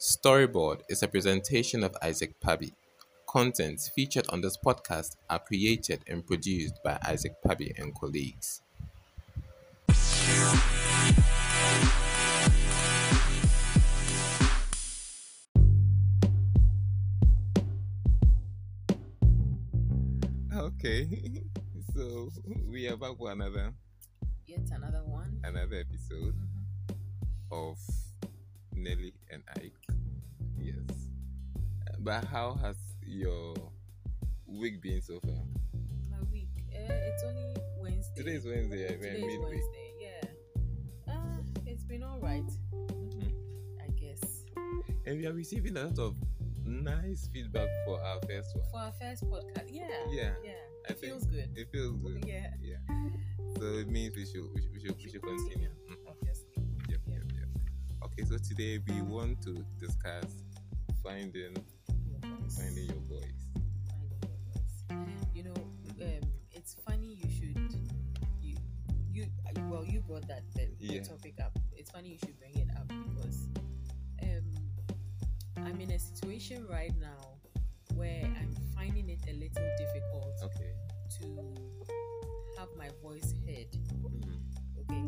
Storyboard is a presentation of Isaac Parbey. Contents featured on this podcast are created and produced by Isaac Parbey and colleagues. Okay, so we are back for another. Yet another one. Another episode of Nelly and Ike. Yes. But how has your week been so far? My week? It's only Wednesday. Today is Wednesday. Wednesday, yeah. It's been alright, I guess. And we are receiving a lot of nice feedback for our first one. For our first podcast, yeah. It feels good. Yeah. So it means we should continue. Obviously. Yep. Okay, so today we want to discuss finding your voice. You know, it's funny you brought the topic up. It's funny you should bring it up because I'm in a situation right now where I'm finding it a little difficult to have my voice heard. Okay,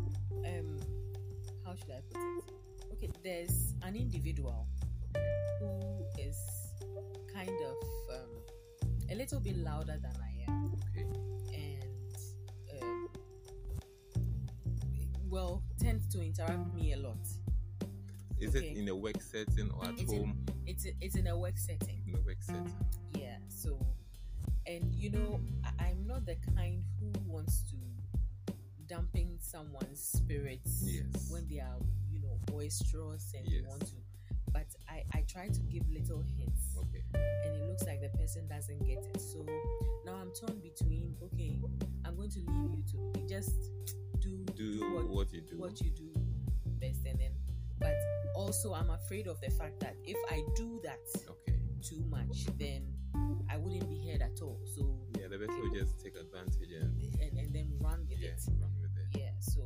how should I put it? Okay, there's an individual who is kind of a little bit louder than I am. Okay, and tends to interrupt me a lot. Is it in a work setting or at home? It's in a work setting. In a work setting. Yeah. So, and you know, I'm not the kind who wants to dampen someone's spirits when they are, you know, boisterous and they want to. But I try to give little hints. Okay. And it looks like the person doesn't get it. So now I'm torn between. Okay, I'm going to leave you to just do what you do best, and then. But also, I'm afraid of the fact that if I do that too much, then I wouldn't be heard at all. So yeah, the best will just take advantage and then run with it. Run with it. Yeah. So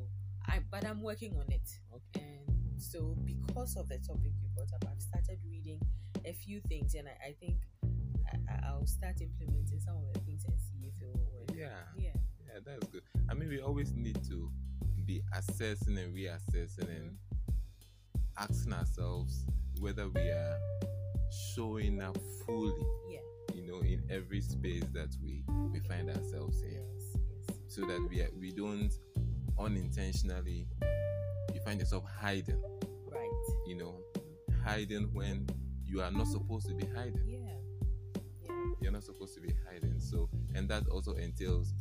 I'm working on it. Okay. And so because of the topic you brought up, I've started reading a few things, and I think I'll start implementing some of the things and see if it will work. Yeah, that's good. I mean, we always need to be assessing and reassessing and asking ourselves whether we are showing up fully, you know, in every space that we find ourselves in, so that we don't unintentionally, you find yourself hiding, right? You know, hiding when you are not supposed to be hiding. You're not supposed to be hiding. So, and that also entails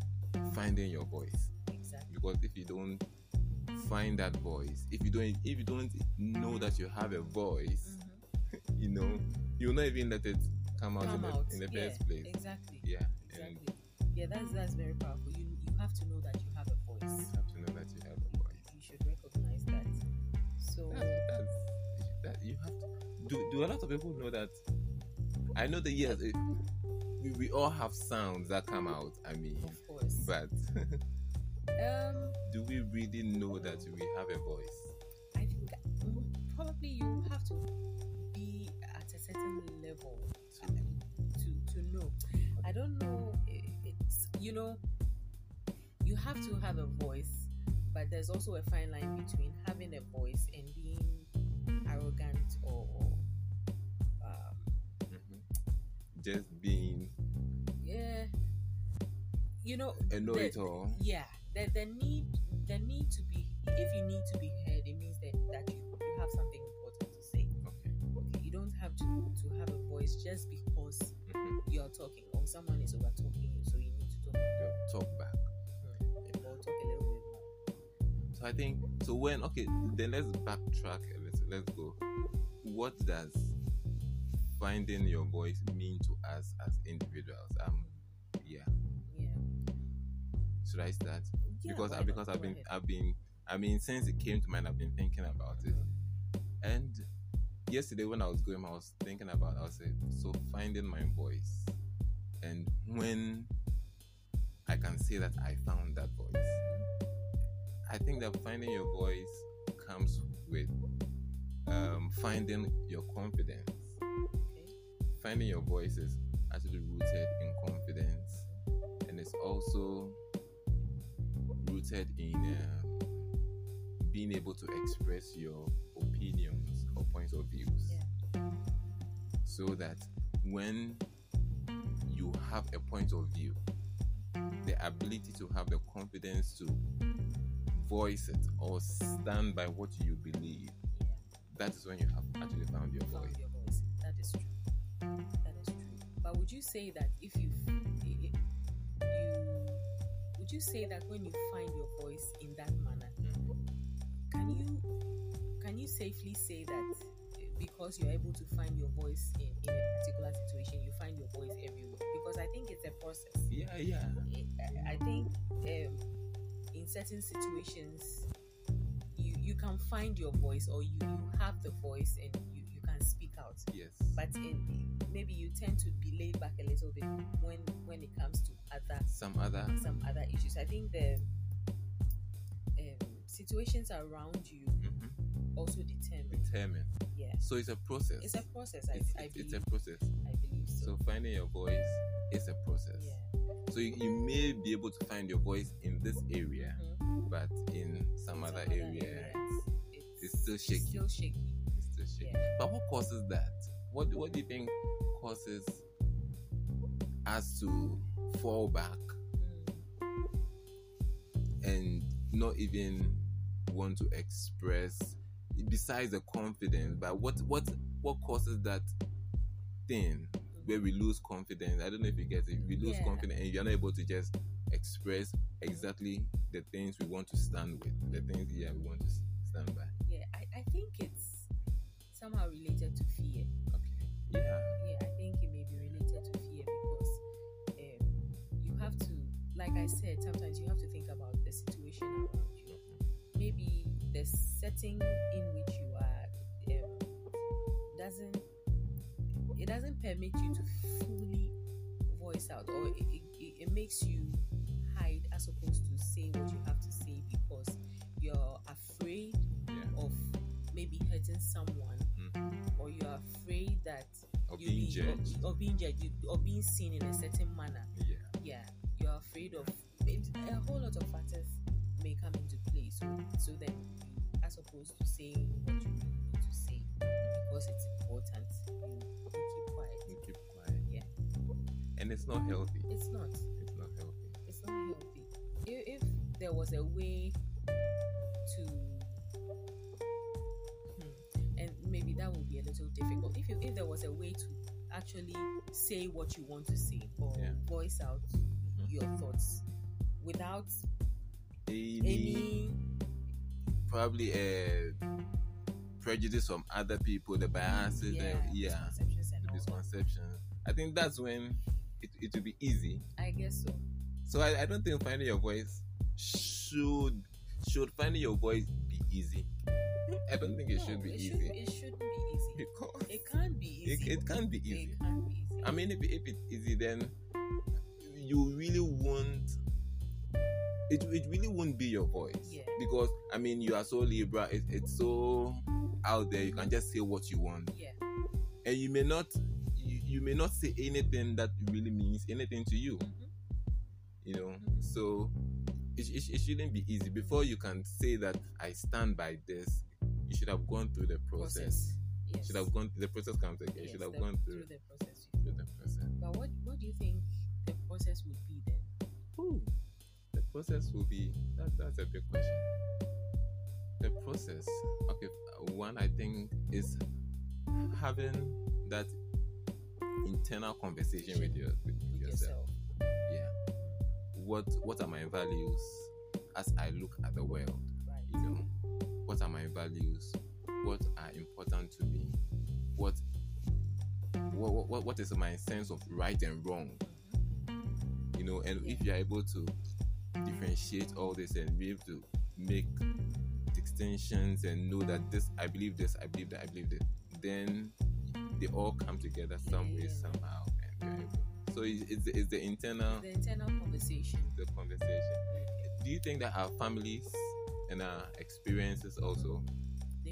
finding your voice, because if you don't find that voice, if you don't know that you have a voice, you know, you'll not even let it come out. in the first place. Exactly. Yeah, that's very powerful. You have to know that you have a voice. You should recognize that. So that's you have to. Do a lot of people know that? I know that we all have sounds that come out. I mean, of course, but. Do we really know that we have a voice? I think probably you have to be at a certain level to know. I don't know. It's, you know, you have to have a voice, but there's also a fine line between having a voice and being arrogant or just being. Yeah. You know, I know it all. Yeah, the need to be. If you need to be heard, it means that you have something important to say. Okay. You don't have to have a voice just because you're talking or someone is over talking you, so you need to talk back. Or talk a little bit more. So I think then let's backtrack a little. Let's go. What does finding your voice mean to us as individuals? Should I start? Yeah, because I mean since it came to mind, I've been thinking about it. And yesterday when I was going, I was thinking about finding my voice and when I can say that I found that voice. I think that finding your voice comes with finding your confidence. Okay. Finding your voice is actually rooted in confidence, and it's also rooted in being able to express your opinions or points of views. Yeah. So that when you have a point of view, the ability to have the confidence to voice it or stand by what you believe, yeah, that is when you have actually found your voice. That is true. That is true. But would you say that if you say that when you find your voice in that manner, can you safely say that because you're able to find your voice in a particular situation, you find your voice everywhere? Because I think it's a process. Yeah. I think in certain situations you can find your voice, or you have the voice and you can speak out. Yes. But maybe you tend to be laid back a little bit when it comes to some other issues. I think the situations around you also determine. Yeah. So it's a process. I believe so. So finding your voice is a process. Yeah. So you may be able to find your voice in this area, but in some other area, it's still shaky. It's still shaky. Yeah. But what causes that? What do you think causes us to fall back and not even want to express, besides the confidence? But what causes that thing where we lose confidence? I don't know if you get it. We lose confidence and you're not able to just express exactly the things we want to stand with, the things we want to stand by. Yeah, I think it's somehow related to fear. Okay. Yeah. Yeah, I think it may be related to fear because you have to, like I said, sometimes you have to think about the situation around you. Maybe the setting in which you are doesn't permit you to fully voice out, or it makes you hide as opposed to say what you have to say because you're afraid of maybe hurting someone, or you're afraid that or being seen in a certain manner. Yeah, you're afraid of a whole lot of factors may come into play. So then, you, as opposed to saying what you need to say because it's important, you keep quiet. Yeah. And it's not healthy. It's not healthy. If there was a way to, and maybe that would be a little difficult. If there was a way to actually say what you want to say or voice out your thoughts without any probably a prejudice from other people, the biases, the misconceptions. I think that's when it will be easy. I guess so. So I don't think finding your voice should finding your voice be easy. I don't think it should be easy. It shouldn't be easy because it can't be easy. I mean, if it's easy, then you really won't. It really won't be your voice, because I mean you are so liberal. It's so out there. You can just say what you want, and you may not say anything that really means anything to you. You know, so it shouldn't be easy. Before you can say that I stand by this, you should have gone through the process. Yes. Should have gone. The process comes again. Yes, you should have gone through the process. But what do you think the process would be then? The process will be that's a big question. The process, okay, one I think is having that internal conversation with yourself. Yeah. What are my values as I look at the world? Right. You know, what are my values? What are important to me? What is my sense of right and wrong? You know, and if you're able to differentiate all this and be able to make distinctions and know that this I believe this, I believe this, then they all come together some way, somehow, and you're able. So it's the internal conversation. Do you think that our families and our experiences also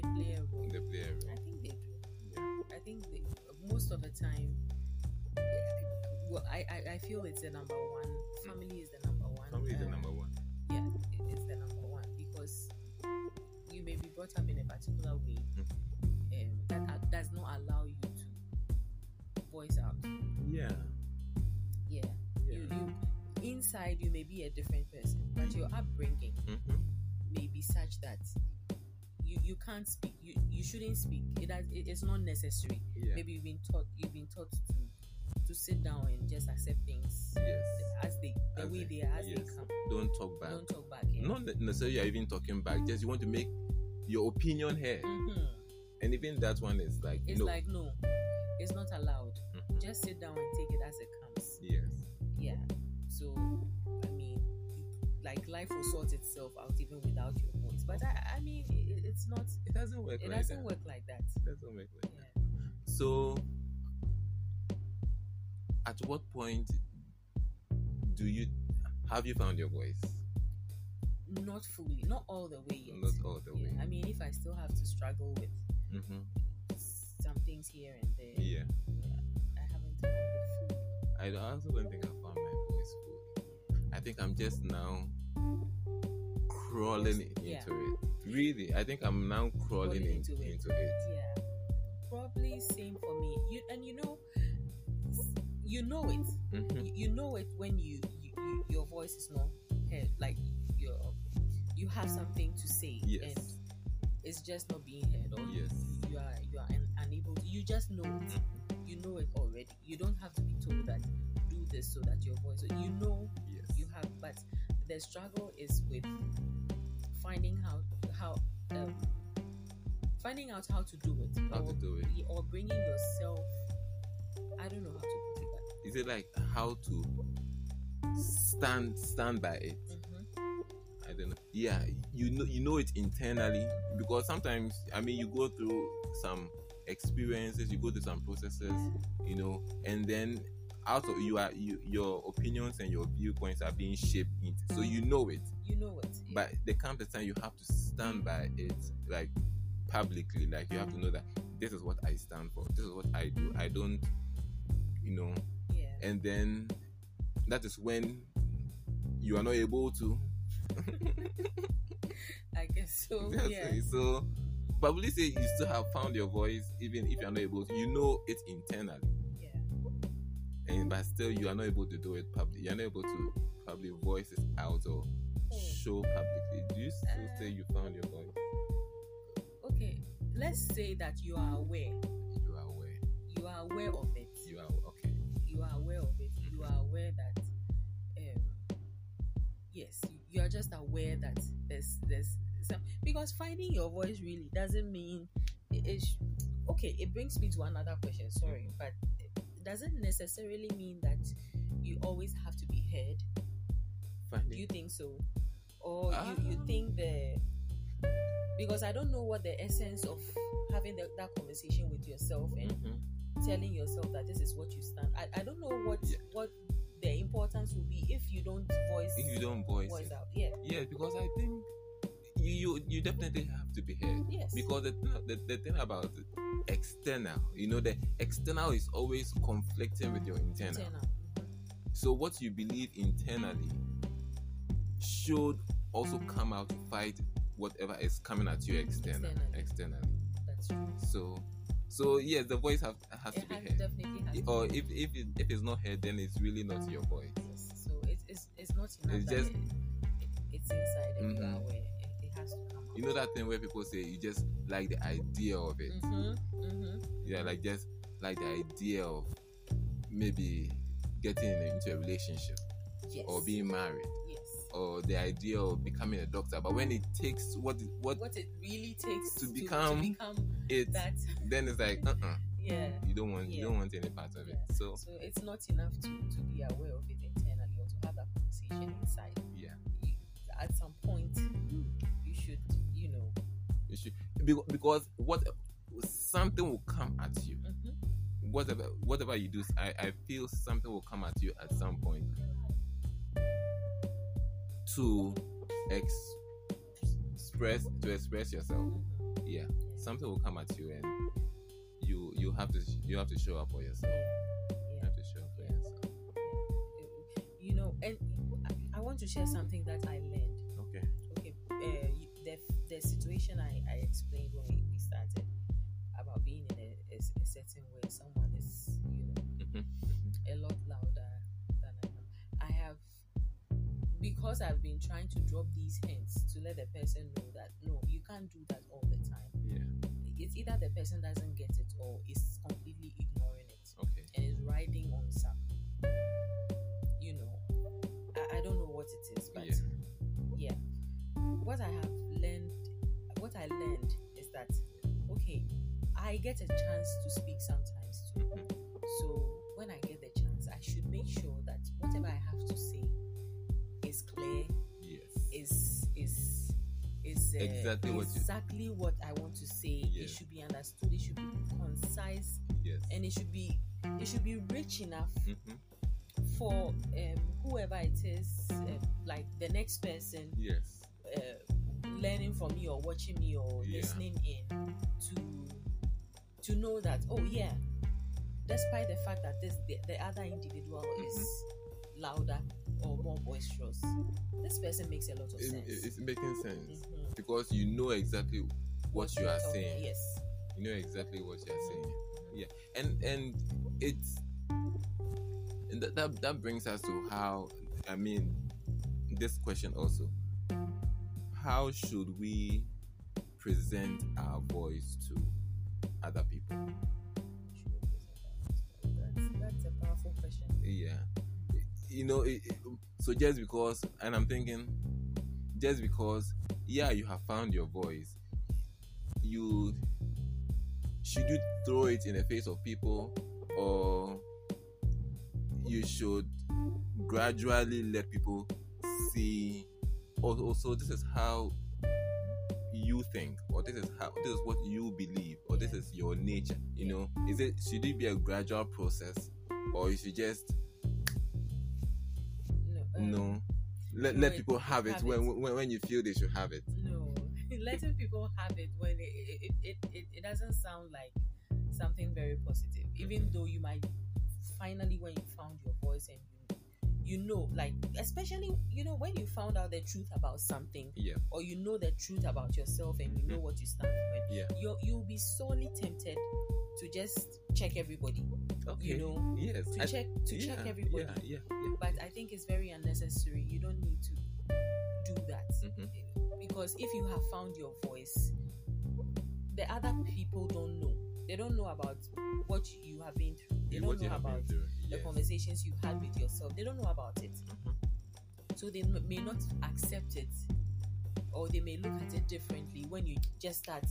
play a role. They play a role. I think they do. Yeah. I think they, most of the time, well, I feel it's the number one. Family is the number one. Family is the number one. Yeah, it's the number one because you may be brought up in a particular way that does not allow you to voice out. Yeah. Yeah. Yeah. You inside, you may be a different person, but your upbringing may be such that you can't speak. You shouldn't speak. It's not necessary. Yeah. Maybe you've been taught to sit down and just accept things as they they come. Don't talk back. Yeah. Not necessarily you're even talking back. Just you want to make your opinion heard. Mm-hmm. And even that one is like no, it's not allowed. Mm-hmm. Just sit down and take it as it comes. Yes. Yeah. So I mean, like life will sort itself out even without your voice. But I mean, it's not. It doesn't work. It doesn't work like that. So. At what point have you found your voice? Not fully, not all the way yet. Not all the way. I mean, if I still have to struggle with some things here and there, I haven't found it fully. I also don't think I found my voice fully. I think I'm just now crawling into it. Really, I think I'm now crawling into it. Yeah, probably same for me. You know it. Mm-hmm. You know it when you your voice is not heard. Like you have something to say, and it's just not being heard. Or you are unable. You just know it. You know it already. You don't have to be told that do this so that your voice. You know you have, but the struggle is with finding how to do it. Or bringing yourself. I don't know how to. Is it like how to stand by it? I don't know. Yeah, you know it internally because sometimes I mean you go through some experiences, you go through some processes, you know, and then out of your opinions and your viewpoints are being shaped into. So you know it. You know it. Yeah. But there comes a time you have to stand by it, like publicly. Like you have to know that this is what I stand for. This is what I do. I don't, you know. And then that is when you are not able to. I guess so. So probably say you still have found your voice even if you are not able to. You know it internally. Yeah. And but still you are not able to do it publicly. You are not able to probably voice it out or show publicly. Do you still say you found your voice? Okay. Let's say that you are aware. You are aware. You are aware of it. You are You are aware of it. You are aware that, you are just aware that there's some, because finding your voice really doesn't mean it brings me to another question. Sorry, but it doesn't necessarily mean that you always have to be heard. Do you think so, or you think because I don't know what the essence of having that conversation with yourself and. Telling yourself that this is what you stand. I don't know what the importance will be if you don't voice out. Yeah. Yeah, because I think you definitely have to be heard. Yes. Because the thing about external, you know, the external is always conflicting with your internal. So what you believe internally should also come out to fight whatever is coming at you externally. That's true. So yes, the voice has to be heard. Definitely has or to be heard. If it's not heard, then it's really not your voice. Yes. So it's not enough. It's just it's inside and you are aware. It has to come out. You know that thing where people say you just like the idea of it. Yeah, like just like the idea of maybe getting into a relationship or being married. Or the idea of becoming a doctor, but when it takes what it really takes to become it, that, then it's like you don't want any part of it. So it's not enough to be aware of it internally or to have that conversation inside. Yeah, at some point you should because what something will come at you. Whatever you do, I feel something will come at you at some point. To to express yourself. Yeah, something will come at you, and you have to show up for yourself. Yeah. You have to show up for yourself. Yeah. You know, and I want to share something that I learned. Okay. The situation I explained when we started about being in a certain way, someone is, you know, a lot louder than I am. I have, because I've been trying to drop these hints to let the person know that no, you can't do that all the time. Yeah. It's either the person doesn't get it or is completely ignoring it. Okay. And is riding on some, you know, I don't know what it is, but yeah. What I learned is that, okay, I get a chance to speak sometimes too. So when I get the chance, I should make sure that whatever I have to say is clear. Yes. Is exactly what I want to say. Yes. It should be understood. It should be concise. Yes. And it should be rich enough for whoever it is, like the next person. Yes. Learning from me or watching me or listening in to know that, oh yeah, despite the fact that the other individual is louder or more boisterous, this person makes a lot of sense. It's making sense because you know exactly what you are saying. Yes, you know exactly what you are saying. Yeah, and it's that brings us to how, I mean, this question also. How should we present our voice to other people? That's a powerful question. Yeah. You know, so just because, and I'm thinking, just because, yeah, you have found your voice, should you throw it in the face of people, or you should gradually let people see, also, this is how you think, or this is what you believe, or this is your nature. You know, should it be a gradual process, or you should just let people have it. When you feel they should have it. No, letting people have it when it doesn't sound like something very positive. Even though you might finally, when you found your voice and you know, like, especially, you know, when you found out the truth about something, or you know the truth about yourself and you know what you stand for, you'll be sorely tempted to just check everybody. Okay. You know, check everybody. Yeah. But I think it's very unnecessary. You don't need to do that because if you have found your voice, the other people don't know. They don't know about what you have been through. They don't know about the conversations you had with yourself. They don't know about it. So they may not accept it, or they may look at it differently when you just start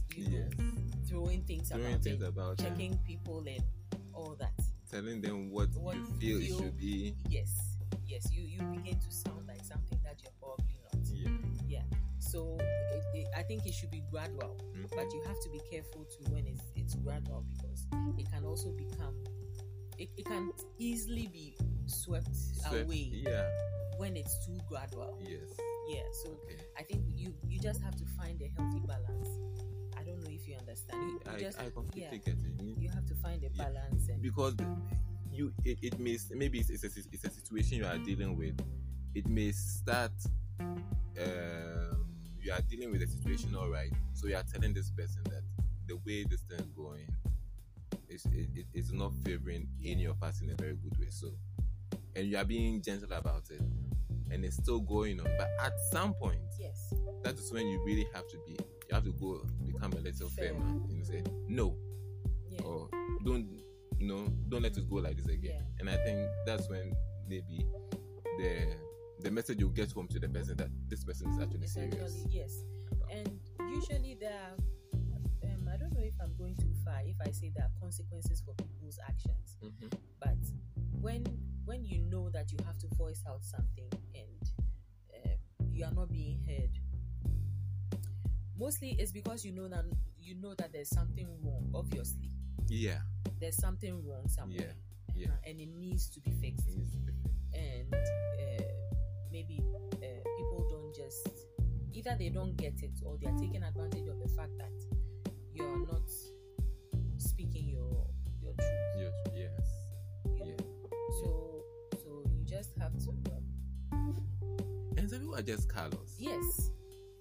throwing things about checking people and all that. Telling them what you feel it should be. Yes. You begin to sound like something that you're probably not. Yeah. So I think it should be gradual, but you have to be careful too when it's gradual, because it can also become, it can easily be swept away when it's too gradual. Yes. Yeah. So I think you just have to find a healthy balance. I don't know if you understand. I completely get it. You have to find a balance, and because maybe it's a situation you are dealing with. It may start. You are dealing with the situation, all right. So you are telling this person that the way this thing is going, it's not favoring any of us in a very good way. So, and you are being gentle about it, and it's still going on. But at some point, that is when you really have to be. You have to go become a little firmer and say no, or don't. You know, don't let it go like this again. Yeah. And I think that's when maybe the message you get home to the person that this person is actually serious. Yes. And usually there are, I don't know if I'm going too far if I say there are consequences for people's actions, but when you know that you have to voice out something and you are not being heard, mostly it's because you know that there's something wrong, obviously. Yeah. There's something wrong somewhere. Yeah. And it needs to be fixed. And maybe people don't just either they don't get it or they are taking advantage of the fact that you're not speaking your truth. Your truth, yes. You know? So you just have to. And some people are just callous. Yes.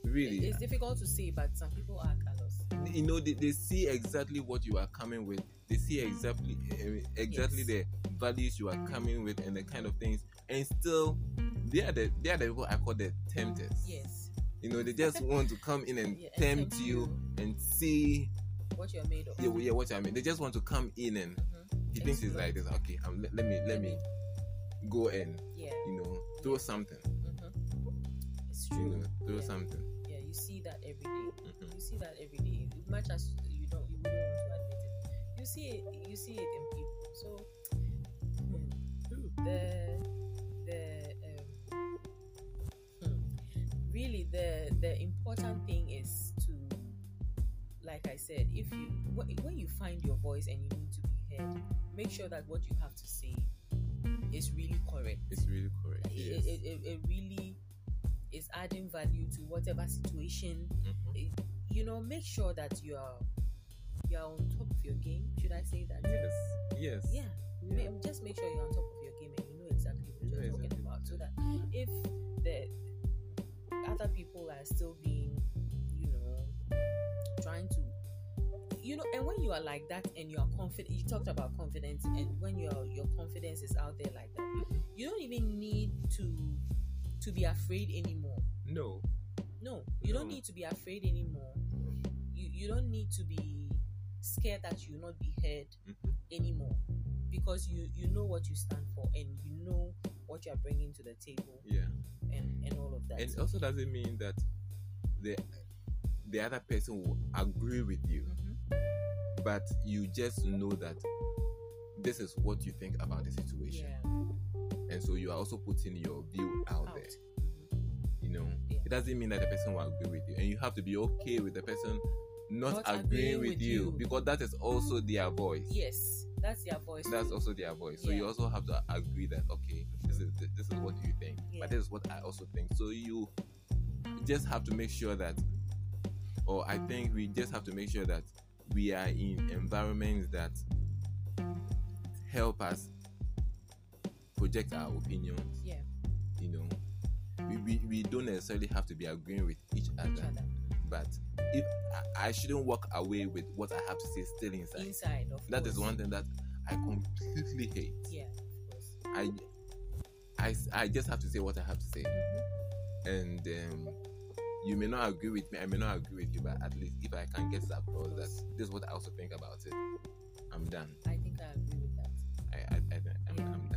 Really, it's difficult to say, but some people are callous. You know, they see exactly what you are coming with. They see exactly the values you are coming with and the kind of things, and still they are the people I call the tempters. Yes, you know, they just want to come in and tempt you and see what you're made of. Yeah, what I mean. They just want to come in and he thinks it's like this. Okay, let me go and you know, throw something. It's true. You know, throw something. You see that every day. Mm-hmm. You see that every day. Much as you wouldn't want to admit it. You see it in people. So really the important thing is to, like I said, if you when you find your voice and you need to be heard, make sure that what you have to say is really correct. It's really correct. Yes. It really is adding value to whatever situation. Mm-hmm. You know, make sure that you're on top of your game. Should I say that? Yes. Yeah. Yeah. Just make sure you're on top of your game and you know exactly what you're talking about, so that if the other people are still being, you know, trying to, you know, and when you are like that and you are confident, you talked about confidence, and when your confidence is out there like that, you don't even need to be afraid anymore. No, you don't need to be afraid anymore. You don't need to be scared that you'll not be heard anymore, because you know what you stand for and you know what you're bringing to the table. Yeah, and all of that. And also doesn't mean that the other person will agree with you, but you just know that this is what you think about the situation. And so you are also putting your view out there. You know, it doesn't mean that the person will agree with you, and you have to be okay with the person not agreeing with you, because that is also their voice. Yes, that's their voice. That's also their voice. So you also have to agree that, okay, this is what you think, but this is what I also think. So you just have to make sure that, or I think we just have to make sure that we are in environments that help us project our opinions. Yeah, you know, we don't necessarily have to be agreeing with each other. But if I shouldn't walk away with what I have to say still inside, of that course. Is one thing that I completely hate. Yeah, of course. I just have to say what I have to say, and you may not agree with me, I may not agree with you, but at least if I can get that across, that this is what I also think about it, I'm done. I think I agree with that. I'm done.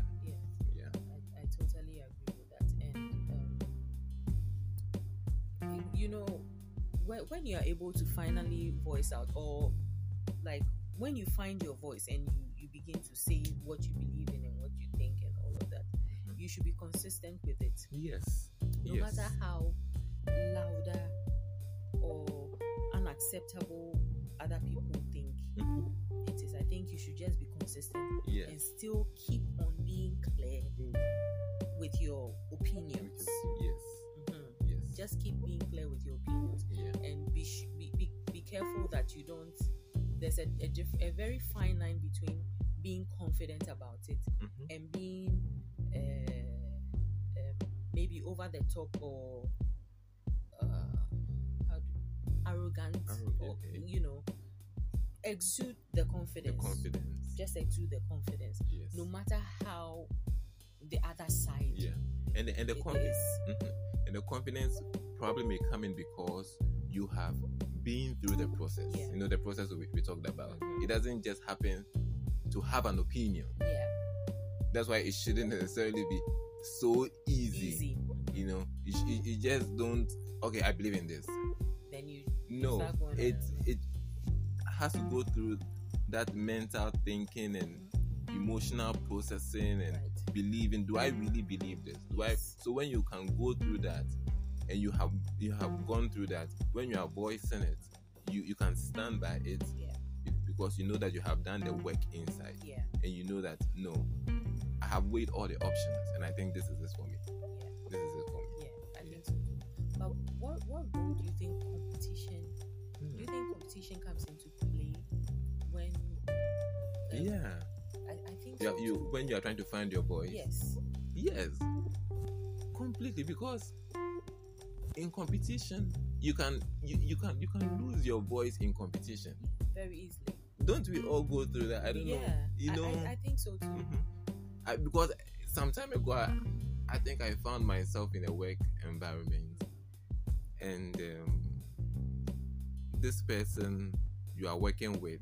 You know, when you are able to finally voice out, or like when you find your voice and you begin to say what you believe in and what you think and all of that, you should be consistent with it. Yes. No matter how louder or unacceptable other people think it is, I think you should just be consistent and still keep on being clear with your opinions. Yes. Just keep being clear with your opinions, and be careful that you don't. There's a very fine line between being confident about it and being maybe over the top or arrogant, or you know, exude the confidence. Just exude the confidence, no matter how the other side. Yeah, and the confidence. The confidence probably may come in because you have been through the process. Yeah. You know, the process we talked about. It doesn't just happen to have an opinion. Yeah. That's why it shouldn't necessarily be so easy. You know, you just don't. Okay, I believe in this. Then you. No, it has to go through that mental thinking and emotional processing and. Right. Believing, do I really believe this? So when you can go through that, and you have gone through that, when you are voicing it, you can stand by it, because you know that you have done the work inside, and you know that no, I have weighed all the options, and I think this is it for me. Yeah. I think so. But what role do you think competition? Do you think competition comes into play when? I think so you when you are trying to find your voice. Yes, completely, because in competition you can lose your voice in competition very easily. Don't we all go through that? I don't know. I think so too. Because some time ago, I think I found myself in a work environment, and this person you are working with,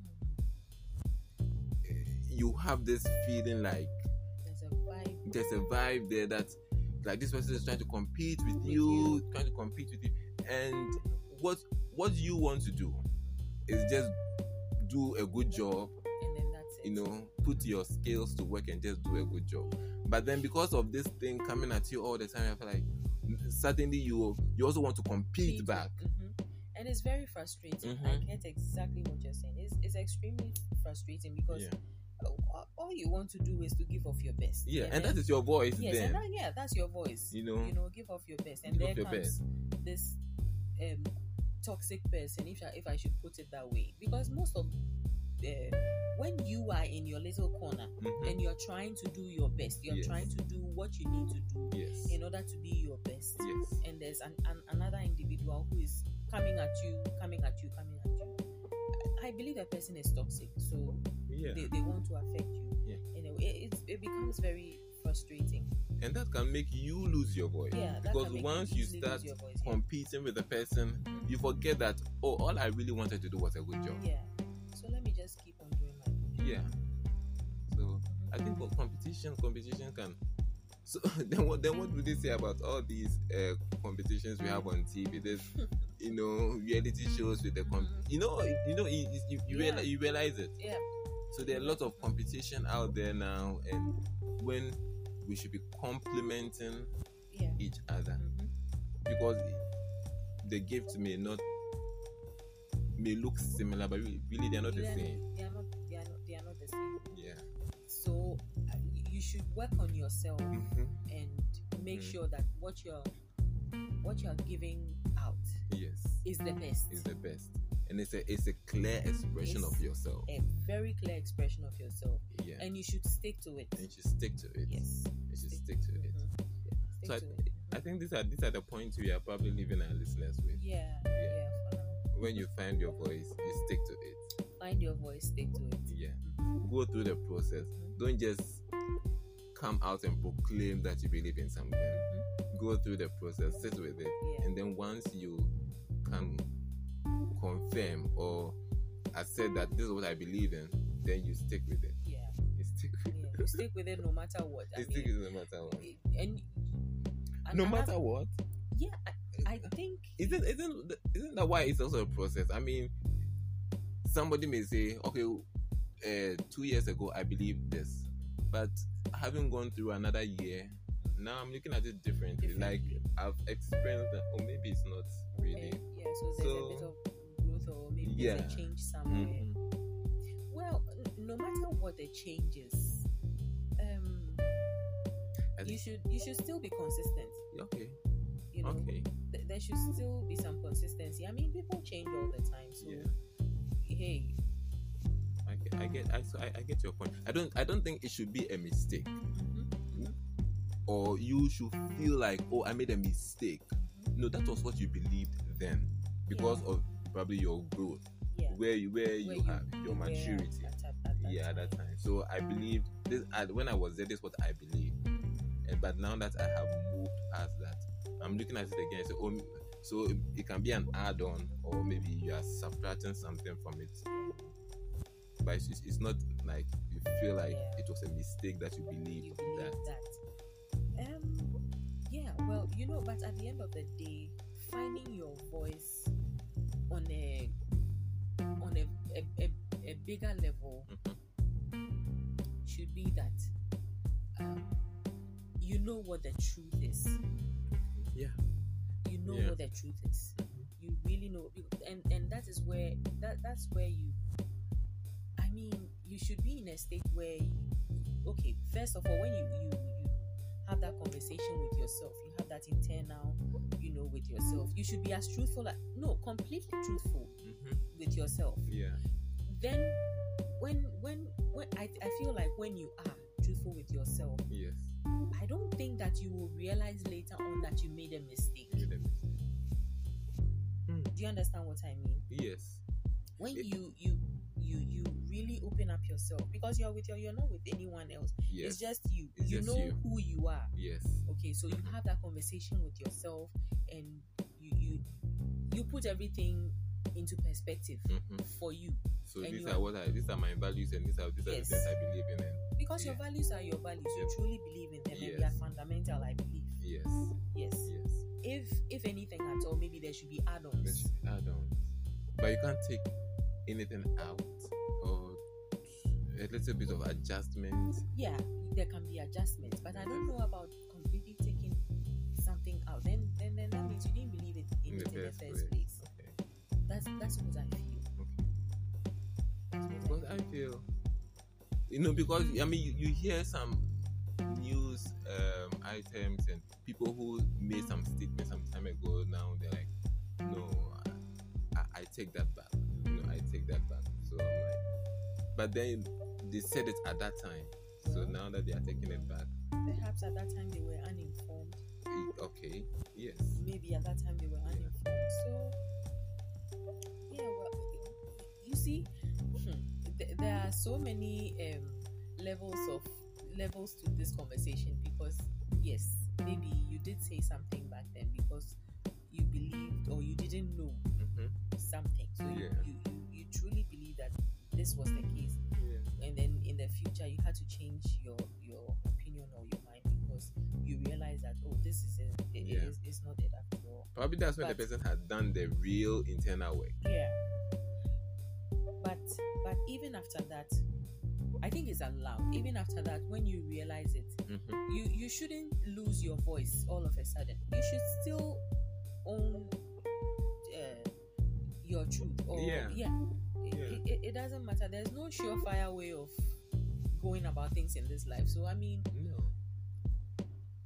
you have this feeling like there's a vibe there that like this person is trying to compete with you, trying to compete with you, and what you want to do is just do a good job, and then that's it. Put your skills to work and just do a good job. But then because of this thing coming at you all the time, I feel like suddenly you also want to compete back. And it's very frustrating. I get exactly what you're saying. It's extremely frustrating because all you want to do is to give off your best. Yeah, and that is your voice. Yes, then. And that's your voice. Give off your best, and there comes this toxic person, if I should put it that way, because most of when you are in your little corner and you're trying to do your best, you're trying to do what you need to do in order to be your best, and there's another individual who is coming at you, I believe that person is toxic, so they want to affect you in a way. It becomes very frustrating, and that can make you lose your voice, because once you start competing with the person, you forget that all I really wanted to do was a good job. So let me just keep on doing my good job. I think for competition can. So then what do they say about all these competitions we have on TV? There's reality shows with the you realize it. So there are a lot of competition out there now, and when we should be complimenting each other, because the gifts may look similar, but really they are not the same. They are not the same. Yeah. So you should work on yourself and make sure that what you're giving out is the best. Is the best. And it's a clear expression of yourself. A very clear expression of yourself. Yeah. And you should stick to it. Yes. You should stick to it. I think these are the points we are probably leaving our listeners with. For now. When you find your voice, you stick to it. Find your voice, stick to it. Yeah. Go through the process. Don't just come out and proclaim that you believe in something. Go through the process, sit with it. And then once you come confirm or accept that this is what I believe in, then you stick with it. You stick with it no matter what. No matter what. Yeah, I think. Isn't that why it's also a process? I mean, somebody may say, okay, 2 years ago I believed this, but having gone through another year, now I'm looking at it differently. Like I've experienced that, or maybe it's not really. So there's a bit of growth, or maybe there's a change somewhere. Well, no matter what the change is, you should still be consistent. Okay. There should still be some consistency. I mean, people change all the time. So hey, I get your point. I don't think it should be a mistake, or you should feel like, oh, I made a mistake. No, that was what you believed then, because of probably your growth, where you have your maturity at that time. So I believed this when I was there. This is what I believed, but now that I have moved past that, I'm looking at it again. So it can be an add-on, or maybe you are subtracting something from it. But it's not like you feel like it was a mistake that you believed that. Well, but at the end of the day, finding your voice on a bigger level should be that you know what the truth is. You know what the truth is. You really know, and that is where that's where you. I mean, you should be in a state where, first of all, when you have that conversation with yourself. You have that internal, with yourself. You should be as truthful, completely truthful with yourself. Yeah. Then, when I feel like when you are truthful with yourself, yes, I don't think that you will realize later on that you made a mistake. Do you understand what I mean? Yes. When you really open up yourself, because you're not with anyone else. Yes. It's just you. You know who you are. Yes. Okay, so you have that conversation with yourself, and you put everything into perspective for you. So these are my values, and these are the things I believe in. And because your values are your values, you truly believe in them, and they are fundamental. I believe. Yes. If anything at all, maybe there should be add-ons. But you can't take anything out, or a little bit of adjustment. Yeah, there can be adjustments, but I don't know about completely taking something out. Then that means you didn't believe in it in the first place. Okay. That's what I feel. Okay. Because I feel, because you hear some news items and people who made some statements some time ago. Now they're like, no, I take that back. I take that back. So I'm like, but then they said it at that time. So now that they are taking it back, perhaps at that time they were uninformed. Okay. Yes. Maybe at that time they were uninformed. So yeah, you see, there are so many levels to this conversation, because yes, maybe you did say something back then because you believed or you didn't know something, so you truly believe that this was the case, and then in the future you had to change your opinion or your mind because you realize that this is it's not it after all. Probably that's when the person has done the real internal work. Yeah, but even after that, I think it's allowed. Even after that, when you realize it, you shouldn't lose your voice all of a sudden. You should still own your truth. It doesn't matter. There's no surefire way of going about things in this life. So you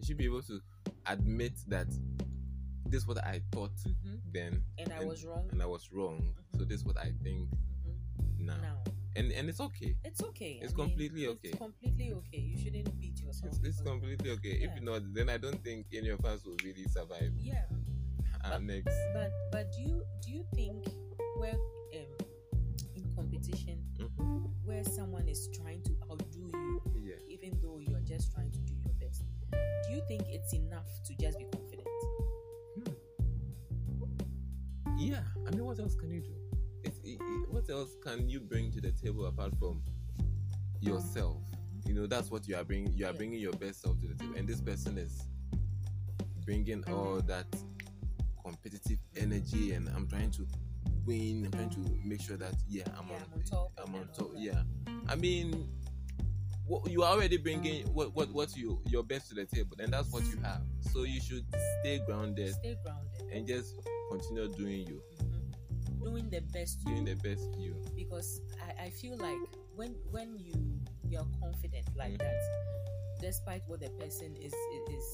should be able to admit that this is what I thought then, and I was wrong. So this is what I think now. And it's okay. It's completely okay. It's completely okay. You shouldn't beat yourself. It's completely okay. Yeah. If not, then I don't think any of us will really survive. Yeah. But do you think we're in competition where someone is trying to outdo you, even though you're just trying to do your best? Do you think it's enough to just be confident? Yeah. What else can you do? What else can you bring to the table apart from yourself? That's what you are bringing. You are bringing your best self to the table, and this person is bringing all that competitive energy, and I'm trying to win. I'm trying to make sure that I'm on top. Yeah, you are already bringing your best to the table, and that's what you have. So you should stay grounded, and just continue doing you. Doing the best you. Because I feel like when you're confident like that, despite what the person is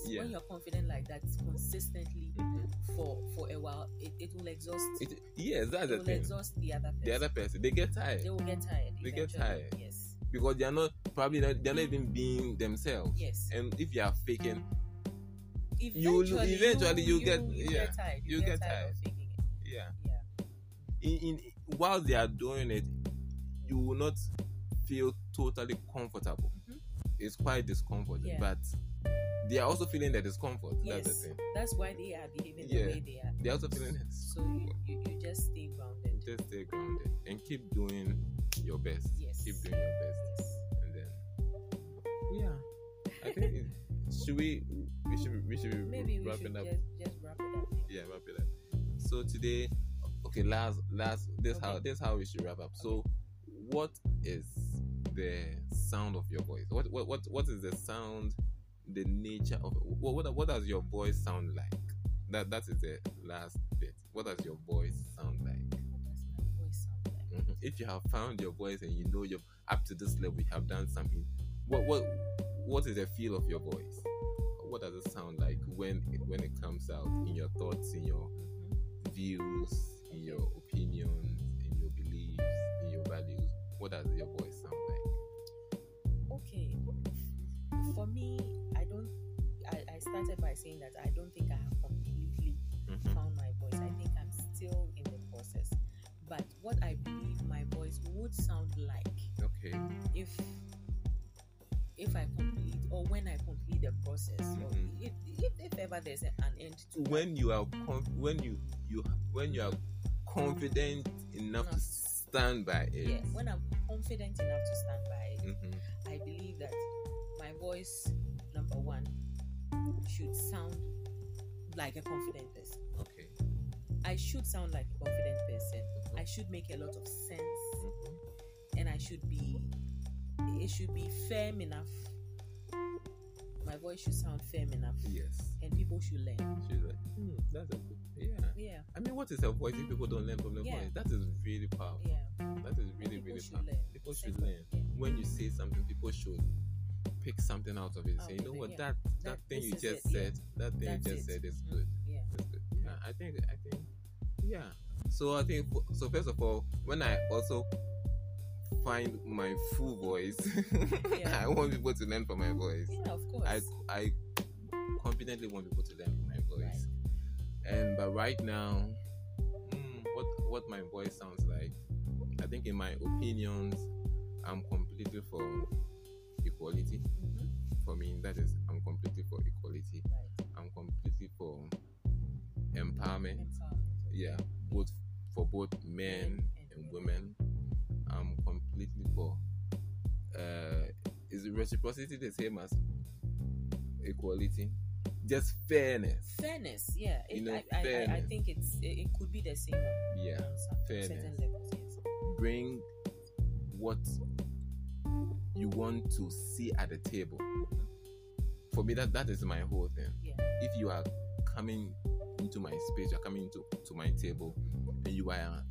when you're confident like that consistently for a while, it will exhaust. Exhaust the other person. They get tired. They will get tired. They get tired. Yes. Because they are not even being themselves. Yes. And if you are faking, you get tired. Of faking it. Yeah. While they are doing it, you will not feel totally comfortable. It's quite discomforting, but they are also feeling the discomfort. Yes, that's the thing. That's why they are behaving the way they are. They're also feeling it. So you just stay grounded. Just stay grounded and keep doing your best. Yes. Keep doing your best. Yes. And then, I think we should wrap it up. Just wrap it up. Yeah, wrap it up. So today. Okay, last. This how we should wrap up. So, what is the sound of your voice? What is the sound? The nature of what does your voice sound like? That is the last bit. What does your voice sound like? If you have found your voice and you know you're up to this level, you have done something. What is the feel of your voice? what does it sound like when it comes out in your thoughts, in your views, in your opinions, in your beliefs, in your values? What does your voice sound like? Okay, for me, I started by saying that I don't think I have completely found my voice. I think I'm still in the process. But what I believe my voice would sound like, okay, if I complete, or when I complete the process, or if ever there's an end to when you are when you are confident enough to stand by it. Yes, when I'm confident enough to stand by it, I believe that my voice, number one, should sound like a confident person. Okay. I should sound like a confident person. I should make a lot of sense, and I should be. It should be firm enough. My voice should sound firm enough. Yes. And people should learn. That's a good. Yeah. I mean, what is a voice if people don't learn from their voice? That is really powerful. That is really, really powerful. People should learn. When you say something, people should pick something out of it. Say, you know what? That thing you just said. That thing you just said is good. I think. Yeah. So first of all, when I also find my full voice, I want people to learn from my voice. Yeah, of course. I confidently want people to learn from my voice. Right. But right now, what my voice sounds like, I think in my opinions, I'm completely for equality. For me, that is, I'm completely for equality. Right. I'm completely for empowerment. Yeah, both men and women. I'm completely for. Is reciprocity the same as equality? Just fairness. Fairness, yeah. Fairness. I think it could be the same. Yeah, fairness. Certain levels, yes. Bring what you want to see at the table. For me, that is my whole thing. Yeah. If you are coming into my space, you're coming to my table, and you are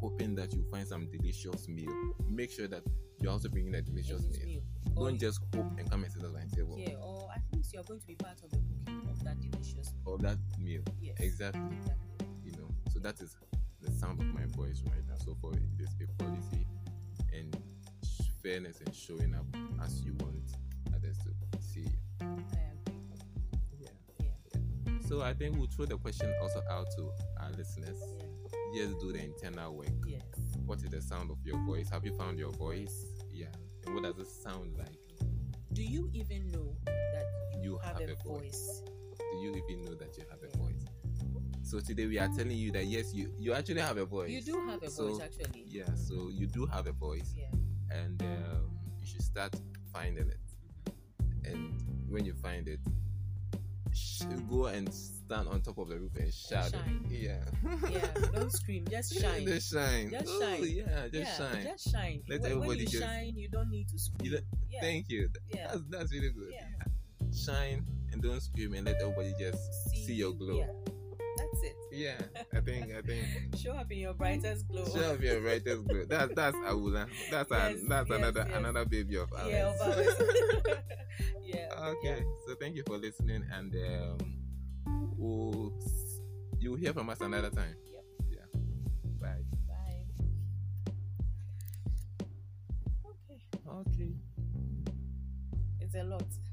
hoping that you find some delicious meal, make sure that you're also bringing that delicious meal. Don't just hope and come and sit at my table. Yeah, or at least you're going to be part of the cooking of that delicious meal. Of that meal. Yes. Exactly. You know, so that is the sound of my voice right now. So for it is equality and fairness and showing up as you want others to see you. So I think we'll throw the question also out to our listeners. Yeah. Just do the internal work. Yes. What is the sound of your voice? Have you found your voice? Yeah. And what does it sound like? Do you even know that you have a voice? Do you even know that you have a voice? So today we are telling you that yes, you actually have a voice. You do have a voice, actually. Yeah. Mm-hmm. So you do have a voice. Yeah. And you should start finding it. And when you find it, go and stand on top of the roof and shout. Don't scream, just shine. Just shine. Let everybody shine. You don't need to scream. Thank you. That's really good. Shine and don't scream, and let everybody just see your glow. That's it. I think show up in your brightest glow. That's Aula. Another baby of ours. So thank you for listening, and you'll hear from us another time. Bye. Okay. It's a lot.